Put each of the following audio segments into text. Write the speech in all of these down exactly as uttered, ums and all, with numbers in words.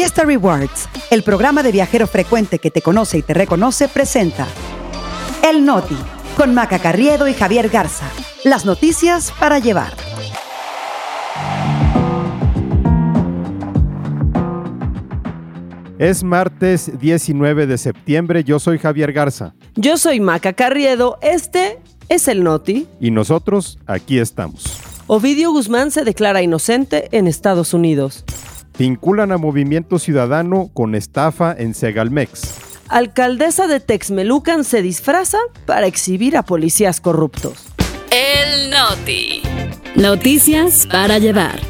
Fiesta Rewards, el programa de viajero frecuente que te conoce y te reconoce, presenta El Noti, con Maca Carriedo y Javier Garza. Las noticias para llevar. Es martes diecinueve de septiembre. Yo soy Javier Garza. Yo soy Maca Carriedo. Este es El Noti. Y nosotros aquí estamos. Ovidio Guzmán se declara inocente en Estados Unidos. Vinculan a Movimiento Ciudadano con estafa en Segalmex. Alcaldesa de Texmelucan se disfraza para exhibir a policías corruptos. El Noti. Noticias para llevar.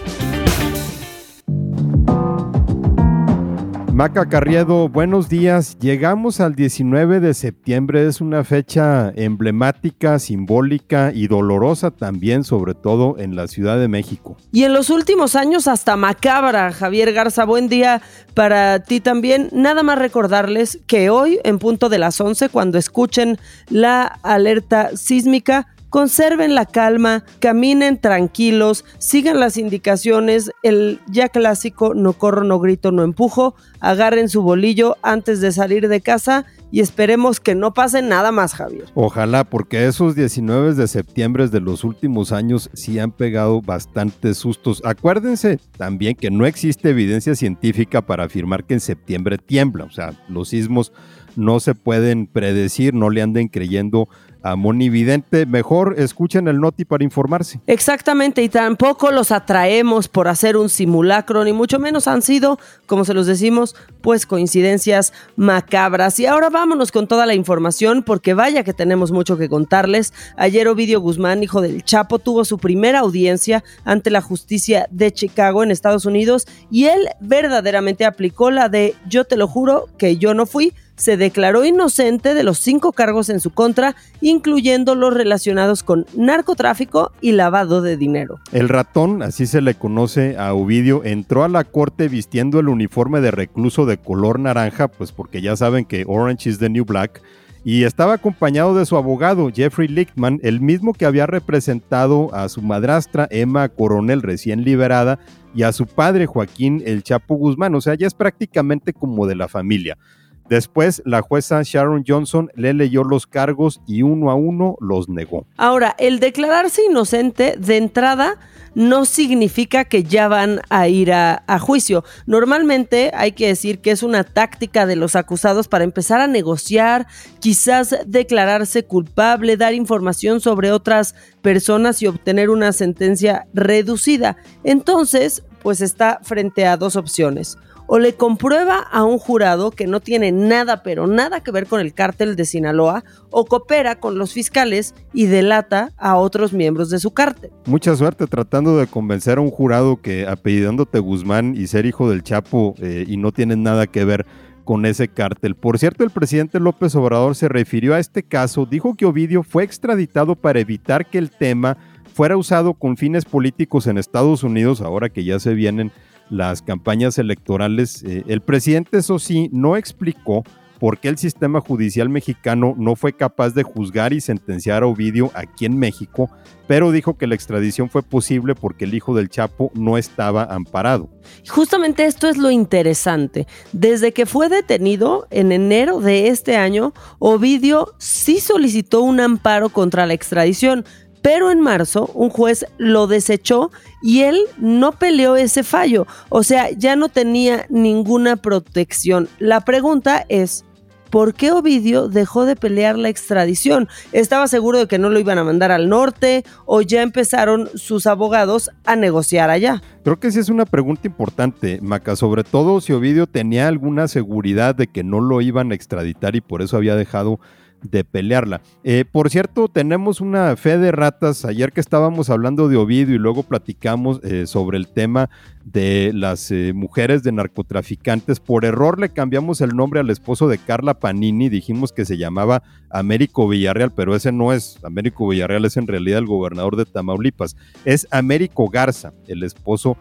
Maca Carriedo, buenos días. Llegamos al diecinueve de septiembre. Es una fecha emblemática, simbólica y dolorosa también, sobre todo en la Ciudad de México. Y en los últimos años hasta macabra. Javier Garza, buen día para ti también. Nada más recordarles que hoy, en punto de las once, cuando escuchen la alerta sísmica, conserven la calma, caminen tranquilos, sigan las indicaciones, el ya clásico no corro, no grito, no empujo, agarren su bolillo antes de salir de casa y esperemos que no pase nada más, Javier. Ojalá, porque esos diecinueve de septiembre de los últimos años sí han pegado bastantes sustos. Acuérdense también que no existe evidencia científica para afirmar que en septiembre tiembla, o sea, los sismos no se pueden predecir, no le anden creyendo a monividente. Mejor escuchen El Noti para informarse. Exactamente, y tampoco los atraemos por hacer un simulacro, ni mucho menos han sido, como se los decimos, pues coincidencias macabras. Y ahora vámonos con toda la información, porque vaya que tenemos mucho que contarles. Ayer Ovidio Guzmán, hijo del Chapo, tuvo su primera audiencia ante la justicia de Chicago en Estados Unidos, y él verdaderamente aplicó la de yo te lo juro que yo no fui. Se declaró inocente de los cinco cargos en su contra, incluyendo los relacionados con narcotráfico y lavado de dinero. El ratón, así se le conoce a Ovidio, entró a la corte vistiendo el uniforme de recluso de color naranja, pues porque ya saben que Orange is the New Black, y estaba acompañado de su abogado, Jeffrey Lichtman, el mismo que había representado a su madrastra, Emma Coronel, recién liberada, y a su padre, Joaquín El Chapo Guzmán. O sea, ya es prácticamente como de la familia. Después, la jueza Sharon Johnson le leyó los cargos y uno a uno los negó. Ahora, el declararse inocente de entrada no significa que ya van a ir a, a juicio. Normalmente hay que decir que es una táctica de los acusados para empezar a negociar, quizás declararse culpable, dar información sobre otras personas y obtener una sentencia reducida. Entonces, pues está frente a dos opciones. O le comprueba a un jurado que no tiene nada, pero nada que ver con el cártel de Sinaloa, o coopera con los fiscales y delata a otros miembros de su cártel. Mucha suerte tratando de convencer a un jurado que, apellidándote Guzmán y ser hijo del Chapo, eh, y no tienen nada que ver con ese cártel. Por cierto, el presidente López Obrador se refirió a este caso, dijo que Ovidio fue extraditado para evitar que el tema fuera usado con fines políticos en Estados Unidos, ahora que ya se vienen las campañas electorales. Eh, el presidente, eso sí, no explicó por qué el sistema judicial mexicano no fue capaz de juzgar y sentenciar a Ovidio aquí en México, pero dijo que la extradición fue posible porque el hijo del Chapo no estaba amparado. Justamente esto es lo interesante. Desde que fue detenido en enero de este año, Ovidio sí solicitó un amparo contra la extradición, pero en marzo un juez lo desechó y él no peleó ese fallo. O sea, ya no tenía ninguna protección. La pregunta es, ¿por qué Ovidio dejó de pelear la extradición? ¿Estaba seguro de que no lo iban a mandar al norte o ya empezaron sus abogados a negociar allá? Creo que sí es una pregunta importante, Maca, sobre todo si Ovidio tenía alguna seguridad de que no lo iban a extraditar y por eso había dejado de pelearla. Eh, por cierto, tenemos una fe de ratas. Ayer que estábamos hablando de Ovidio y luego platicamos eh, sobre el tema de las eh, mujeres de narcotraficantes, por error le cambiamos el nombre al esposo de Carla Panini, dijimos que se llamaba Américo Villarreal, pero ese no es Américo Villarreal, es en realidad el gobernador de Tamaulipas, es Américo Garza, el esposo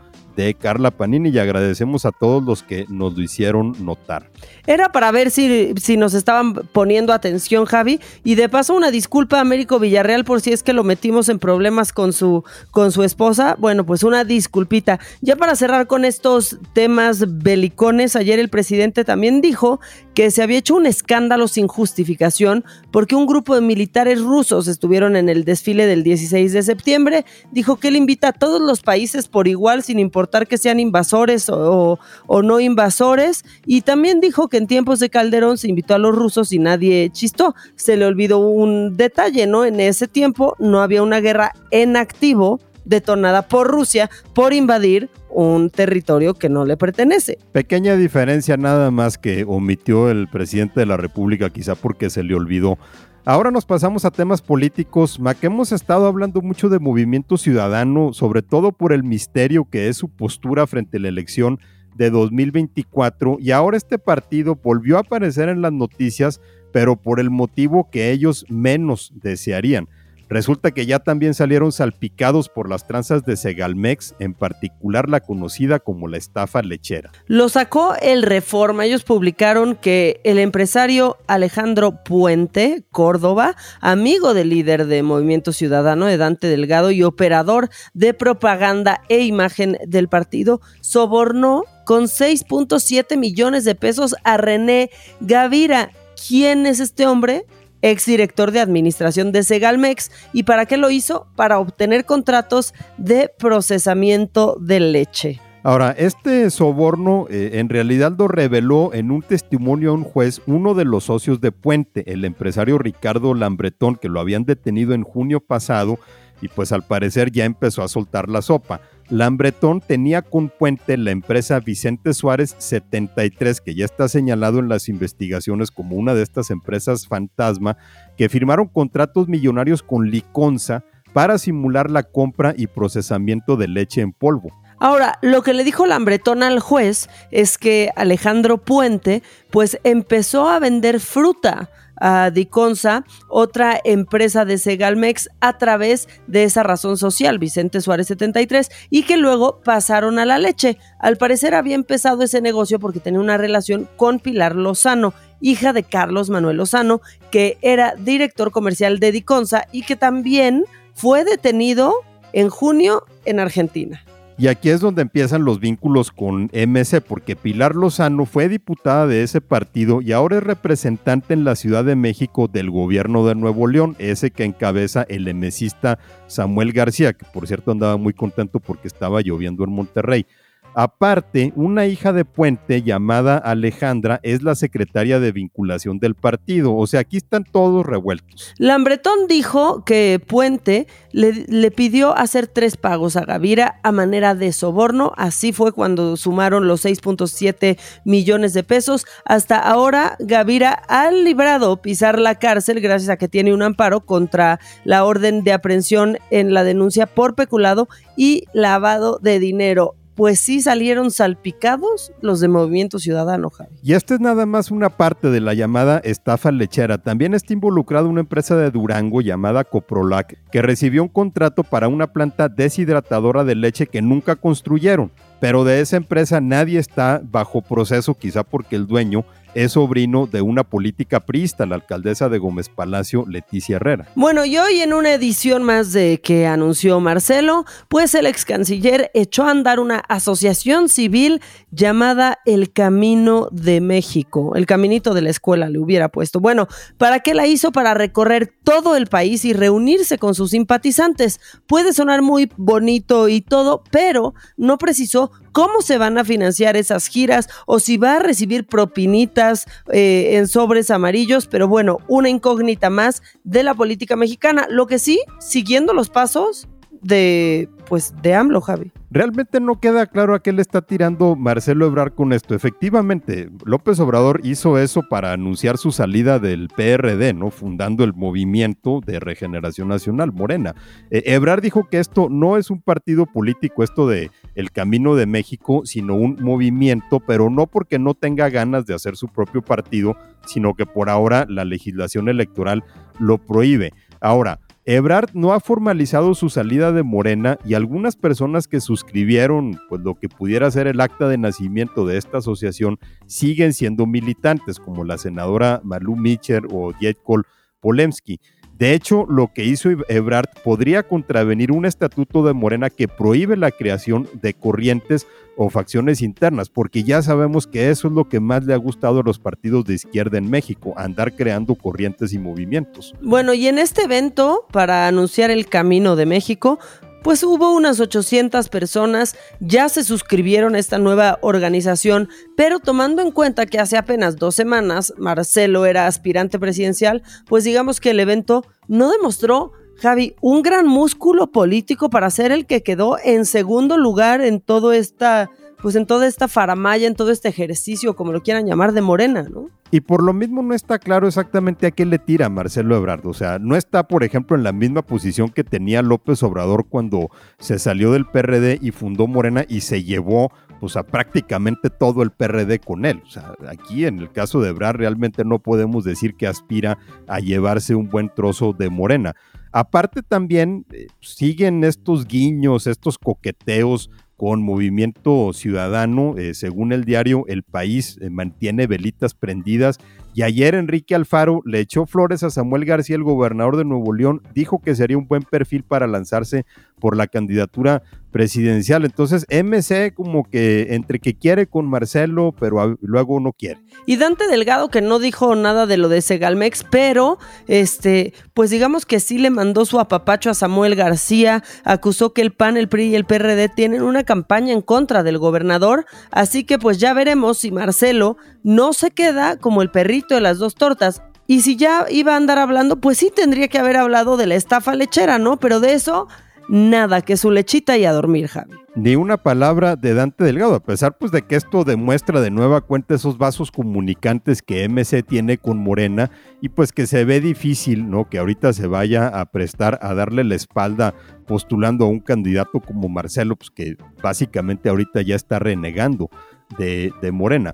de Carla Panini, y agradecemos a todos los que nos lo hicieron notar. Era para ver si, si nos estaban poniendo atención, Javi, y de paso una disculpa a Américo Villarreal por si es que lo metimos en problemas con su, con su esposa. Bueno, pues una disculpita. Ya para cerrar con estos temas belicones, ayer el presidente también dijo que se había hecho un escándalo sin justificación porque un grupo de militares rusos estuvieron en el desfile del dieciséis de septiembre. Dijo que él invita a todos los países por igual, sin importar que sean invasores o, o, o no invasores, y también dijo que en tiempos de Calderón se invitó a los rusos y nadie chistó. Se le olvidó un detalle, ¿no? En ese tiempo no había una guerra en activo detonada por Rusia por invadir un territorio que no le pertenece. Pequeña diferencia nada más que omitió el presidente de la República, quizá porque se le olvidó. Ahora nos pasamos a temas políticos. Mac, hemos estado hablando mucho de Movimiento Ciudadano, sobre todo por el misterio que es su postura frente a la elección de dos mil veinticuatro, y ahora este partido volvió a aparecer en las noticias, pero por el motivo que ellos menos desearían. Resulta que ya también salieron salpicados por las tranzas de Segalmex, en particular la conocida como la estafa lechera. Lo sacó el Reforma. Ellos publicaron que el empresario Alejandro Puente Córdoba, amigo del líder de Movimiento Ciudadano, de Dante Delgado, y operador de propaganda e imagen del partido, sobornó con seis punto siete millones de pesos a René Gavira. ¿Quién es este hombre? Exdirector de administración de Segalmex. ¿Y para qué lo hizo? Para obtener contratos de procesamiento de leche. Ahora, este soborno eh, en realidad lo reveló en un testimonio a un juez uno de los socios de Puente, el empresario Ricardo Lambretón, que lo habían detenido en junio pasado, y pues al parecer ya empezó a soltar la sopa. Lambretón tenía con Puente la empresa Vicente Suárez setenta y tres, que ya está señalado en las investigaciones como una de estas empresas fantasma, que firmaron contratos millonarios con Liconsa para simular la compra y procesamiento de leche en polvo. Ahora, lo que le dijo Lambretón al juez es que Alejandro Puente pues empezó a vender fruta a Diconsa, otra empresa de Segalmex, a través de esa razón social, Vicente Suárez setenta y tres, y que luego pasaron a la leche. Al parecer había empezado ese negocio porque tenía una relación con Pilar Lozano, hija de Carlos Manuel Lozano, que era director comercial de Diconsa y que también fue detenido en junio en Argentina. Y aquí es donde empiezan los vínculos con M C, porque Pilar Lozano fue diputada de ese partido y ahora es representante en la Ciudad de México del gobierno de Nuevo León, ese que encabeza el emecista Samuel García, que por cierto andaba muy contento porque estaba lloviendo en Monterrey. Aparte, una hija de Puente llamada Alejandra es la secretaria de vinculación del partido. O sea, aquí están todos revueltos. Lambretón dijo que Puente le, le pidió hacer tres pagos a Gavira a manera de soborno. Así fue cuando sumaron los seis punto siete millones de pesos. Hasta ahora, Gavira ha librado pisar la cárcel gracias a que tiene un amparo contra la orden de aprehensión en la denuncia por peculado y lavado de dinero. Pues sí salieron salpicados los de Movimiento Ciudadano, Javi. Y esta es nada más una parte de la llamada estafa lechera. También está involucrada una empresa de Durango llamada Coprolac, que recibió un contrato para una planta deshidratadora de leche que nunca construyeron. Pero de esa empresa nadie está bajo proceso, quizá porque el dueño es sobrino de una política priista, la alcaldesa de Gómez Palacio, Leticia Herrera. Bueno, y hoy en una edición más de que anunció Marcelo, pues el ex canciller echó a andar una asociación civil llamada El Camino de México. El caminito de la escuela le hubiera puesto. Bueno, ¿para qué la hizo? Para recorrer todo el país y reunirse con sus simpatizantes. Puede sonar muy bonito y todo, pero no precisó cómo se van a financiar esas giras o si va a recibir propinitas eh, en sobres amarillos, pero bueno, una incógnita más de la política mexicana. Lo que sí, siguiendo los pasos de, pues, de AMLO, Javi. Realmente no queda claro a qué le está tirando Marcelo Ebrard con esto. Efectivamente, López Obrador hizo eso para anunciar su salida del P R D, ¿no? Fundando el Movimiento de Regeneración Nacional, Morena. Eh, Ebrard dijo que esto no es un partido político, esto de El Camino de México, sino un movimiento, pero no porque no tenga ganas de hacer su propio partido, sino que por ahora la legislación electoral lo prohíbe. Ahora, Ebrard no ha formalizado su salida de Morena y algunas personas que suscribieron pues, lo que pudiera ser el acta de nacimiento de esta asociación siguen siendo militantes, como la senadora Malú Micher o Dietkol Polemski. De hecho, lo que hizo Ebrard podría contravenir un estatuto de Morena que prohíbe la creación de corrientes o facciones internas, porque ya sabemos que eso es lo que más le ha gustado a los partidos de izquierda en México, andar creando corrientes y movimientos. Bueno, y en este evento, para anunciar el Camino de México, pues hubo unas ochocientas personas, ya se suscribieron a esta nueva organización, pero tomando en cuenta que hace apenas dos semanas Marcelo era aspirante presidencial, pues digamos que el evento no demostró, Javi, un gran músculo político para ser el que quedó en segundo lugar en todo esta, pues en toda esta faramalla, en todo este ejercicio, como lo quieran llamar, de Morena, ¿no? Y por lo mismo no está claro exactamente a qué le tira Marcelo Ebrard, o sea, no está, por ejemplo, en la misma posición que tenía López Obrador cuando se salió del P R D y fundó Morena y se llevó pues, a prácticamente todo el P R D con él. O sea, aquí en el caso de Ebrard realmente no podemos decir que aspira a llevarse un buen trozo de Morena. Aparte también eh, siguen estos guiños, estos coqueteos con Movimiento Ciudadano, eh, según el diario El País, eh, mantiene velitas prendidas. Y ayer Enrique Alfaro le echó flores a Samuel García, el gobernador de Nuevo León, dijo que sería un buen perfil para lanzarse por la candidatura presidencial. Entonces, M C como que entre que quiere con Marcelo, pero luego no quiere. Y Dante Delgado, que no dijo nada de lo de Segalmex, pero este, pues digamos que sí le mandó su apapacho a Samuel García, acusó que el P A N, el P R I y el P R D tienen una campaña en contra del gobernador, así que pues ya veremos si Marcelo no se queda como el perrito de las dos tortas. Y si ya iba a andar hablando, pues sí tendría que haber hablado de la estafa lechera, ¿no? Pero de eso nada, que su lechita y a dormir, Javi. Ni una palabra de Dante Delgado, a pesar pues, de que esto demuestra de nueva cuenta esos vasos comunicantes que M C tiene con Morena y pues que se ve difícil, ¿no? Que ahorita se vaya a prestar a darle la espalda postulando a un candidato como Marcelo, pues que básicamente ahorita ya está renegando de, de Morena.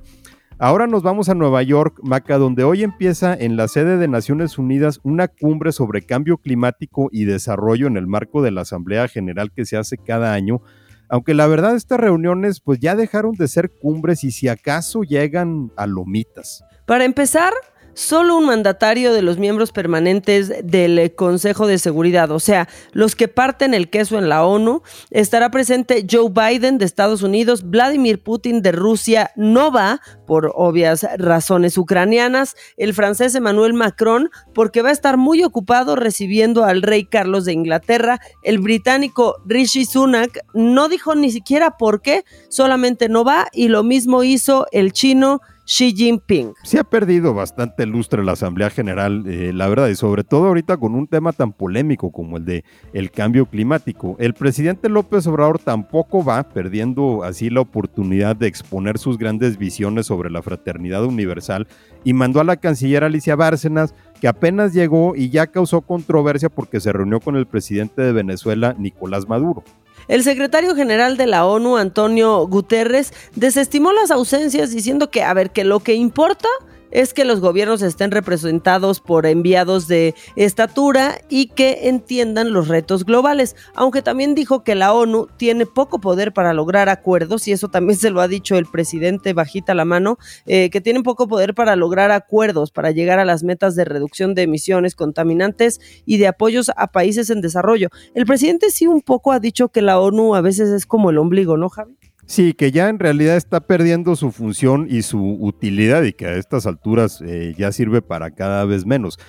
Ahora nos vamos a Nueva York, Maca, donde hoy empieza en la sede de Naciones Unidas una cumbre sobre cambio climático y desarrollo en el marco de la Asamblea General que se hace cada año, aunque la verdad estas reuniones pues ya dejaron de ser cumbres y si acaso llegan a lomitas. Para empezar, solo un mandatario de los miembros permanentes del Consejo de Seguridad, o sea, los que parten el queso en la ONU, estará presente Joe Biden de Estados Unidos, Vladimir Putin de Rusia, no va por obvias razones ucranianas, el francés Emmanuel Macron porque va a estar muy ocupado recibiendo al rey Carlos de Inglaterra, el británico Rishi Sunak no dijo ni siquiera por qué, solamente no va y lo mismo hizo el chino Xi Jinping. Se ha perdido bastante lustre la Asamblea General, eh, la verdad, y sobre todo ahorita con un tema tan polémico como el de el cambio climático. El presidente López Obrador tampoco va, perdiendo así la oportunidad de exponer sus grandes visiones sobre la fraternidad universal y mandó a la canciller Alicia Bárcenas, que apenas llegó y ya causó controversia porque se reunió con el presidente de Venezuela, Nicolás Maduro. El secretario general de la ONU, Antonio Guterres, desestimó las ausencias diciendo que, a ver, que lo que importa es que los gobiernos estén representados por enviados de estatura y que entiendan los retos globales, aunque también dijo que la ONU tiene poco poder para lograr acuerdos, y eso también se lo ha dicho el presidente bajita la mano, eh, que tienen poco poder para lograr acuerdos, para llegar a las metas de reducción de emisiones contaminantes y de apoyos a países en desarrollo. El presidente sí un poco ha dicho que la ONU a veces es como el ombligo, ¿no, Javi? Sí, que ya en realidad está perdiendo su función y su utilidad y que a estas alturas eh, ya sirve para cada vez menos.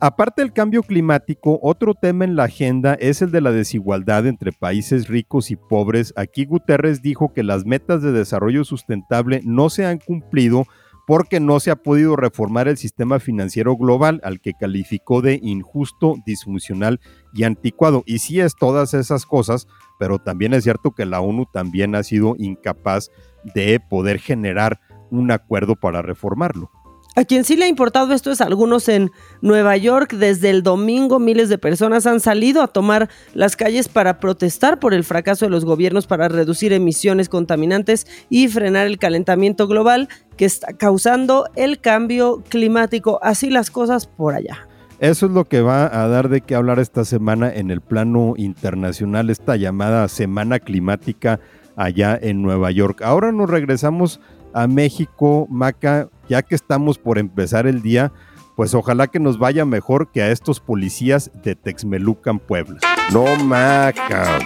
Aparte del cambio climático, otro tema en la agenda es el de la desigualdad entre países ricos y pobres. Aquí Guterres dijo que las metas de desarrollo sustentable no se han cumplido porque no se ha podido reformar el sistema financiero global al que calificó de injusto, disfuncional y anticuado. Y sí es todas esas cosas, pero también es cierto que la ONU también ha sido incapaz de poder generar un acuerdo para reformarlo. A quien sí le ha importado esto es a algunos en Nueva York. Desde el domingo miles de personas han salido a tomar las calles para protestar por el fracaso de los gobiernos para reducir emisiones contaminantes y frenar el calentamiento global que está causando el cambio climático. Así las cosas por allá. Eso es lo que va a dar de qué hablar esta semana en el plano internacional, esta llamada Semana Climática allá en Nueva York. Ahora nos regresamos a México, Maca, ya que estamos por empezar el día, pues ojalá que nos vaya mejor que a estos policías de Texmelucan, Puebla. No, Maca.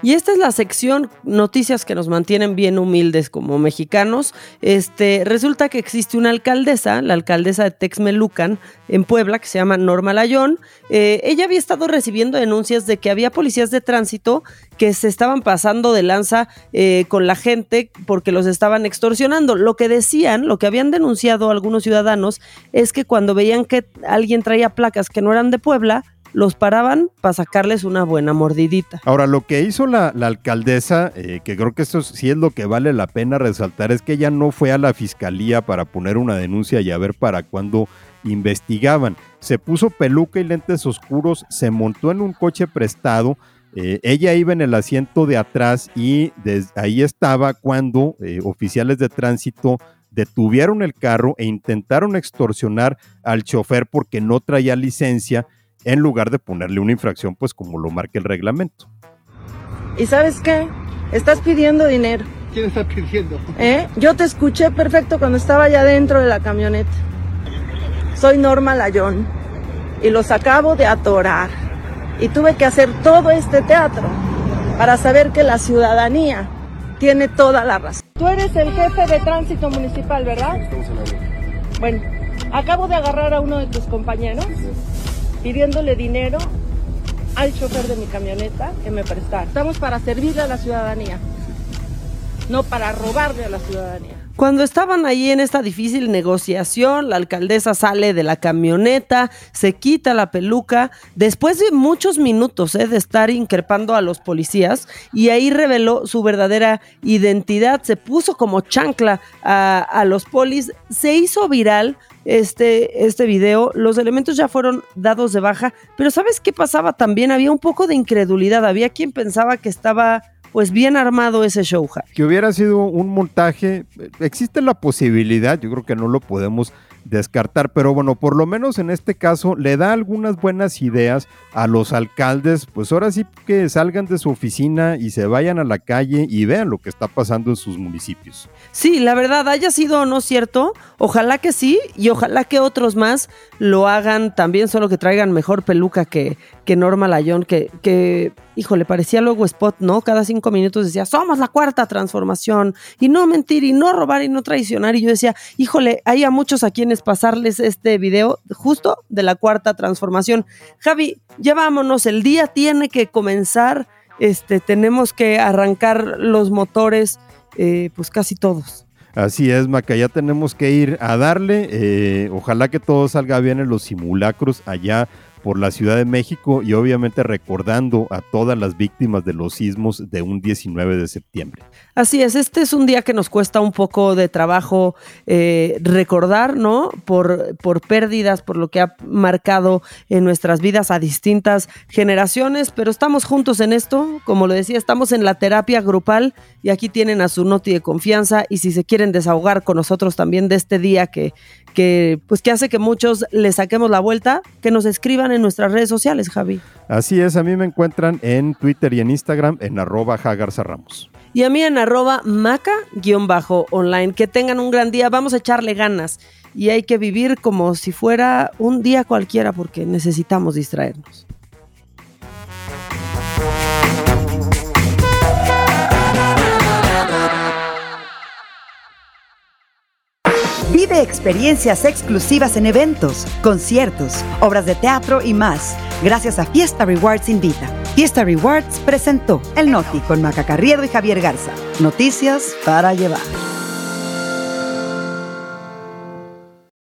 Y esta es la sección noticias que nos mantienen bien humildes como mexicanos. Este, resulta que existe una alcaldesa, la alcaldesa de Texmelucan, en Puebla, que se llama Norma Layón. Eh, ella había estado recibiendo denuncias de que había policías de tránsito que se estaban pasando de lanza eh, con la gente porque los estaban extorsionando. Lo que decían, lo que habían denunciado algunos ciudadanos, es que cuando veían que alguien traía placas que no eran de Puebla, los paraban para sacarles una buena mordidita. Ahora, lo que hizo la, la alcaldesa, eh, que creo que esto sí es lo que vale la pena resaltar, es que ella no fue a la fiscalía para poner una denuncia y a ver para cuándo investigaban. Se puso peluca y lentes oscuros, se montó en un coche prestado, eh, ella iba en el asiento de atrás y desde ahí estaba cuando eh, oficiales de tránsito detuvieron el carro e intentaron extorsionar al chofer porque no traía licencia, en lugar de ponerle una infracción, pues como lo marca el reglamento. ¿Y sabes qué? Estás pidiendo dinero. ¿Quién está pidiendo? ¿Eh? Yo te escuché perfecto cuando estaba allá dentro de la camioneta. Soy Norma Layón y los acabo de atorar. Y tuve que hacer todo este teatro para saber que la ciudadanía tiene toda la razón. Tú eres el jefe de tránsito municipal, ¿verdad? Bueno, acabo de agarrar a uno de tus compañeros pidiéndole dinero al chofer de mi camioneta que me prestara. Estamos para servirle a la ciudadanía, no para robarle a la ciudadanía. Cuando estaban ahí en esta difícil negociación, la alcaldesa sale de la camioneta, se quita la peluca, después de muchos minutos eh, de estar increpando a los policías, y ahí reveló su verdadera identidad, se puso como chancla a, a los polis, se hizo viral este, este video, los elementos ya fueron dados de baja, pero ¿sabes qué pasaba también? Había un poco de incredulidad, había quien pensaba que estaba... pues bien armado ese show, Javi. Que hubiera sido un montaje, existe la posibilidad, yo creo que no lo podemos descartar, pero bueno, por lo menos en este caso le da algunas buenas ideas a los alcaldes, pues ahora sí que salgan de su oficina y se vayan a la calle y vean lo que está pasando en sus municipios. Sí, la verdad, haya sido o no cierto, ojalá que sí, y ojalá que otros más lo hagan también, solo que traigan mejor peluca que, que Norma Layón, que, que, híjole, parecía luego spot, ¿no? Cada cinco minutos decía, somos la cuarta transformación, y no mentir, y no robar, y no traicionar, y yo decía, híjole, hay a muchos a quienes pasarles este video justo de la cuarta transformación. Javi, ya vámonos, el día tiene que comenzar, este, tenemos que arrancar los motores, eh, pues casi todos. Así es, Maca, ya tenemos que ir a darle, eh, ojalá que todo salga bien en los simulacros allá por la Ciudad de México y obviamente recordando a todas las víctimas de los sismos de un diecinueve de septiembre. Así es, este es un día que nos cuesta un poco de trabajo eh, recordar, ¿no? Por, por pérdidas, por lo que ha marcado en nuestras vidas a distintas generaciones, pero estamos juntos en esto, como lo decía, estamos en la terapia grupal y aquí tienen a su noti de confianza y si se quieren desahogar con nosotros también de este día que, que, pues que hace que muchos les saquemos la vuelta, que nos escriban en nuestras redes sociales, Javi. Así es, a mí me encuentran en Twitter y en Instagram en arroba Jagarza Ramos. Y a mí en arroba maca-online. Que tengan un gran día, vamos a echarle ganas y hay que vivir como si fuera un día cualquiera porque necesitamos distraernos. Vive experiencias exclusivas en eventos, conciertos, obras de teatro y más, gracias a Fiesta Rewards Invita. Fiesta Rewards presentó El Noti con Maca Carriedo y Javier Garza. Noticias para llevar.